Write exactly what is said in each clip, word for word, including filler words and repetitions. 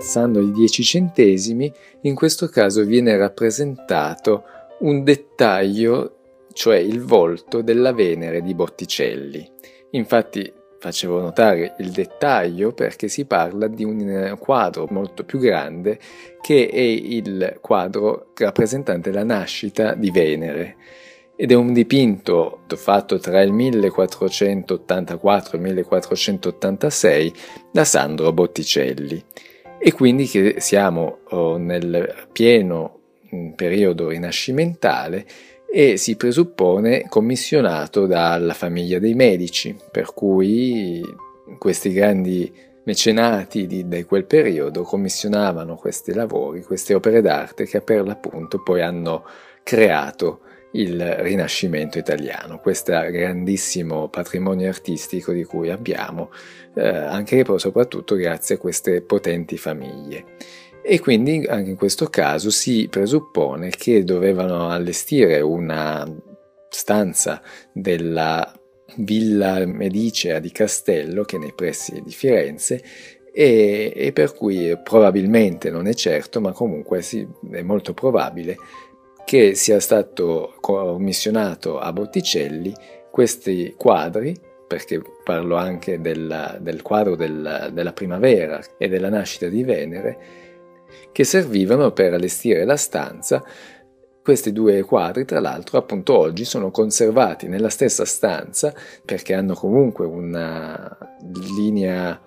alzando i dieci centesimi, in questo caso viene rappresentato un dettaglio, cioè il volto della Venere di Botticelli. Infatti facevo notare il dettaglio perché si parla di un quadro molto più grande che è il quadro rappresentante la nascita di Venere. Ed è un dipinto fatto tra il millequattrocentottantaquattro e il millequattrocentottantasei da Sandro Botticelli. E quindi che siamo nel pieno periodo rinascimentale e si presuppone commissionato dalla famiglia dei Medici, per cui questi grandi mecenati di, di quel periodo commissionavano questi lavori, queste opere d'arte che per l'appunto poi hanno creato il Rinascimento italiano, questo grandissimo patrimonio artistico di cui abbiamo, eh, anche e soprattutto grazie a queste potenti famiglie. E quindi anche in questo caso si presuppone che dovevano allestire una stanza della Villa Medicea di Castello, che è nei pressi di Firenze, e, e per cui probabilmente, non è certo, ma comunque sì, è molto probabile che sia stato commissionato a Botticelli questi quadri, perché parlo anche della, del quadro della, della primavera e della nascita di Venere, che servivano per allestire la stanza. Questi due quadri, tra l'altro, appunto oggi sono conservati nella stessa stanza perché hanno comunque una linea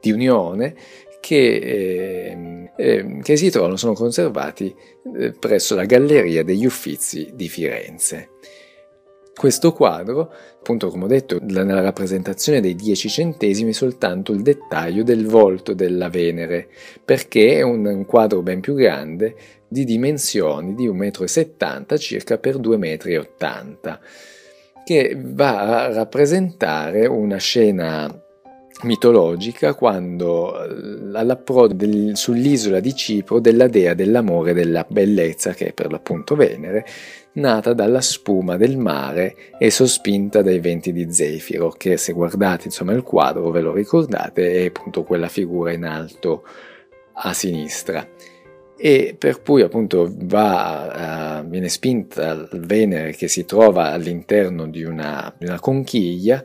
di unione, Che, eh, che si trovano, sono conservati eh, presso la Galleria degli Uffizi di Firenze. Questo quadro, appunto come ho detto, nella rappresentazione dei dieci centesimi soltanto il dettaglio del volto della Venere, perché è un, un quadro ben più grande, di dimensioni di un metro e settanta circa per due metri e ottanta, che va a rappresentare una scena mitologica quando all'approdo del, sull'isola di Cipro della dea dell'amore e della bellezza, che è per l'appunto Venere, nata dalla spuma del mare e sospinta dai venti di Zefiro, che se guardate insomma il quadro ve lo ricordate, è appunto quella figura in alto a sinistra, e per cui appunto va, uh, viene spinta Venere che si trova all'interno di una, di una conchiglia,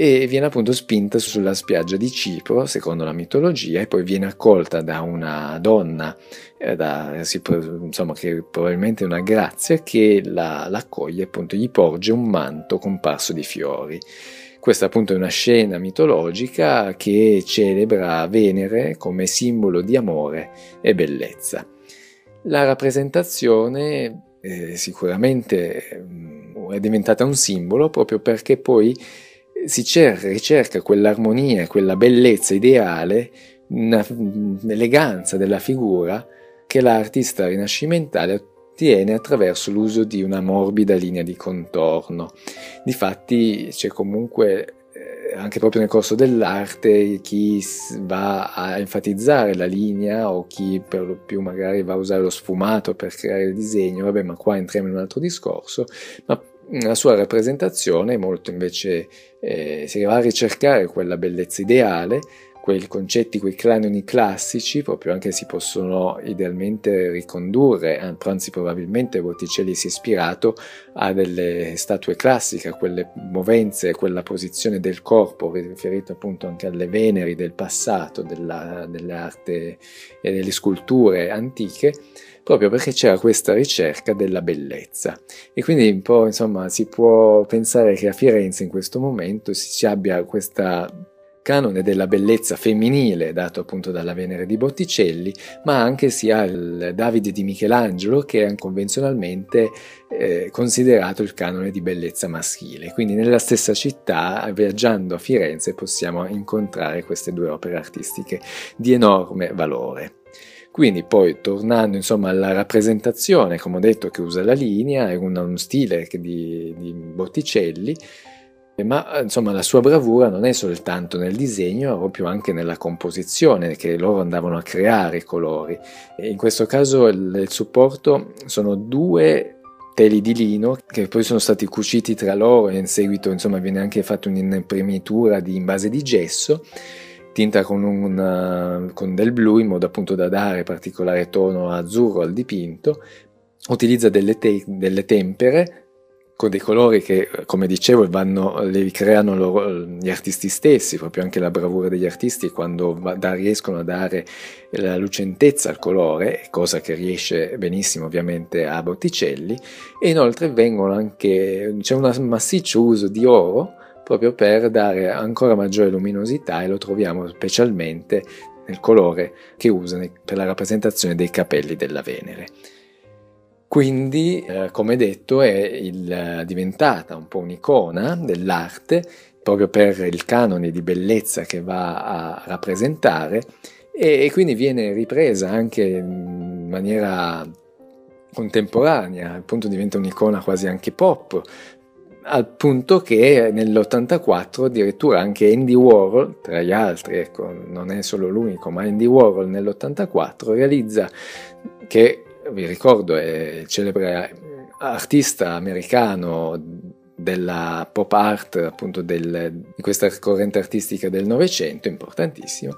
e viene appunto spinta sulla spiaggia di Cipro, secondo la mitologia, e poi viene accolta da una donna, eh, da, si, insomma, che probabilmente è una grazia, che la, l'accoglie, appunto gli porge un manto comparso di fiori. Questa appunto è una scena mitologica che celebra Venere come simbolo di amore e bellezza. La rappresentazione eh, sicuramente è diventata un simbolo proprio perché poi si cerca, ricerca quell'armonia, quella bellezza ideale, una, un'eleganza della figura che l'artista rinascimentale ottiene attraverso l'uso di una morbida linea di contorno. Difatti c'è comunque, eh, anche proprio nel corso dell'arte, chi va a enfatizzare la linea o chi per lo più magari va a usare lo sfumato per creare il disegno, vabbè, ma qua entriamo in un altro discorso, ma la sua rappresentazione è molto invece, eh, si va a ricercare quella bellezza ideale, quei concetti, quei canoni classici, proprio anche si possono idealmente ricondurre, anzi probabilmente Botticelli si è ispirato a delle statue classiche, a quelle movenze, a quella posizione del corpo, riferito appunto anche alle Veneri del passato, della, dell'arte e delle sculture antiche, proprio perché c'era questa ricerca della bellezza. E quindi un po', insomma, si può pensare che a Firenze in questo momento si abbia questa canone della bellezza femminile dato appunto dalla Venere di Botticelli, ma anche si ha il Davide di Michelangelo, che è convenzionalmente eh, considerato il canone di bellezza maschile. Quindi nella stessa città, viaggiando a Firenze, possiamo incontrare queste due opere artistiche di enorme valore. Quindi poi, tornando insomma alla rappresentazione, come ho detto, che usa la linea, è una, uno stile che di, di Botticelli, ma insomma la sua bravura non è soltanto nel disegno, ma proprio anche nella composizione, che loro andavano a creare i colori. E in questo caso il, il supporto sono due teli di lino che poi sono stati cuciti tra loro e in seguito insomma viene anche fatta un'imprimitura di, in base di gesso, tinta con, un, con del blu in modo appunto da dare particolare tono azzurro al dipinto, utilizza delle, te- delle tempere con dei colori che, come dicevo, vanno, le ricreano loro, gli artisti stessi, proprio anche la bravura degli artisti quando va, da, riescono a dare la lucentezza al colore, cosa che riesce benissimo ovviamente a Botticelli, e inoltre vengono anche, c'è un massiccio uso di oro proprio per dare ancora maggiore luminosità, e lo troviamo specialmente nel colore che usa per la rappresentazione dei capelli della Venere. Quindi, eh, come detto, è il, diventata un po' un'icona dell'arte, proprio per il canone di bellezza che va a rappresentare, e, e quindi viene ripresa anche in maniera contemporanea, appunto diventa un'icona quasi anche pop, al punto che nell'ottantaquattro addirittura anche Andy Warhol, tra gli altri, ecco, non è solo l'unico, ma Andy Warhol nell'ottantaquattro realizza che, vi ricordo, è il celebre artista americano della pop art, appunto del, di questa corrente artistica del Novecento, importantissimo,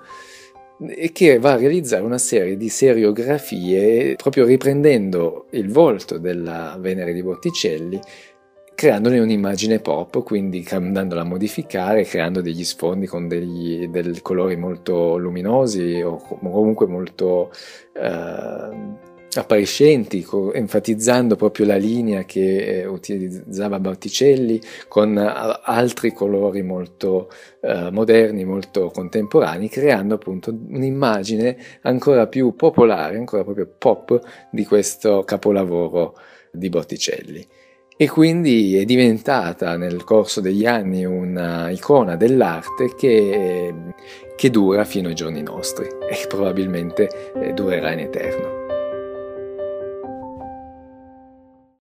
e che va a realizzare una serie di serigrafie proprio riprendendo il volto della Venere di Botticelli, creandone un'immagine pop, quindi andandola a modificare, creando degli sfondi con degli, dei colori molto luminosi o comunque molto... Eh, appariscenti, enfatizzando proprio la linea che eh, utilizzava Botticelli, con a, altri colori molto eh, moderni, molto contemporanei, creando appunto un'immagine ancora più popolare, ancora proprio pop di questo capolavoro di Botticelli. E quindi è diventata nel corso degli anni una icona dell'arte che, che dura fino ai giorni nostri e probabilmente eh, durerà in eterno.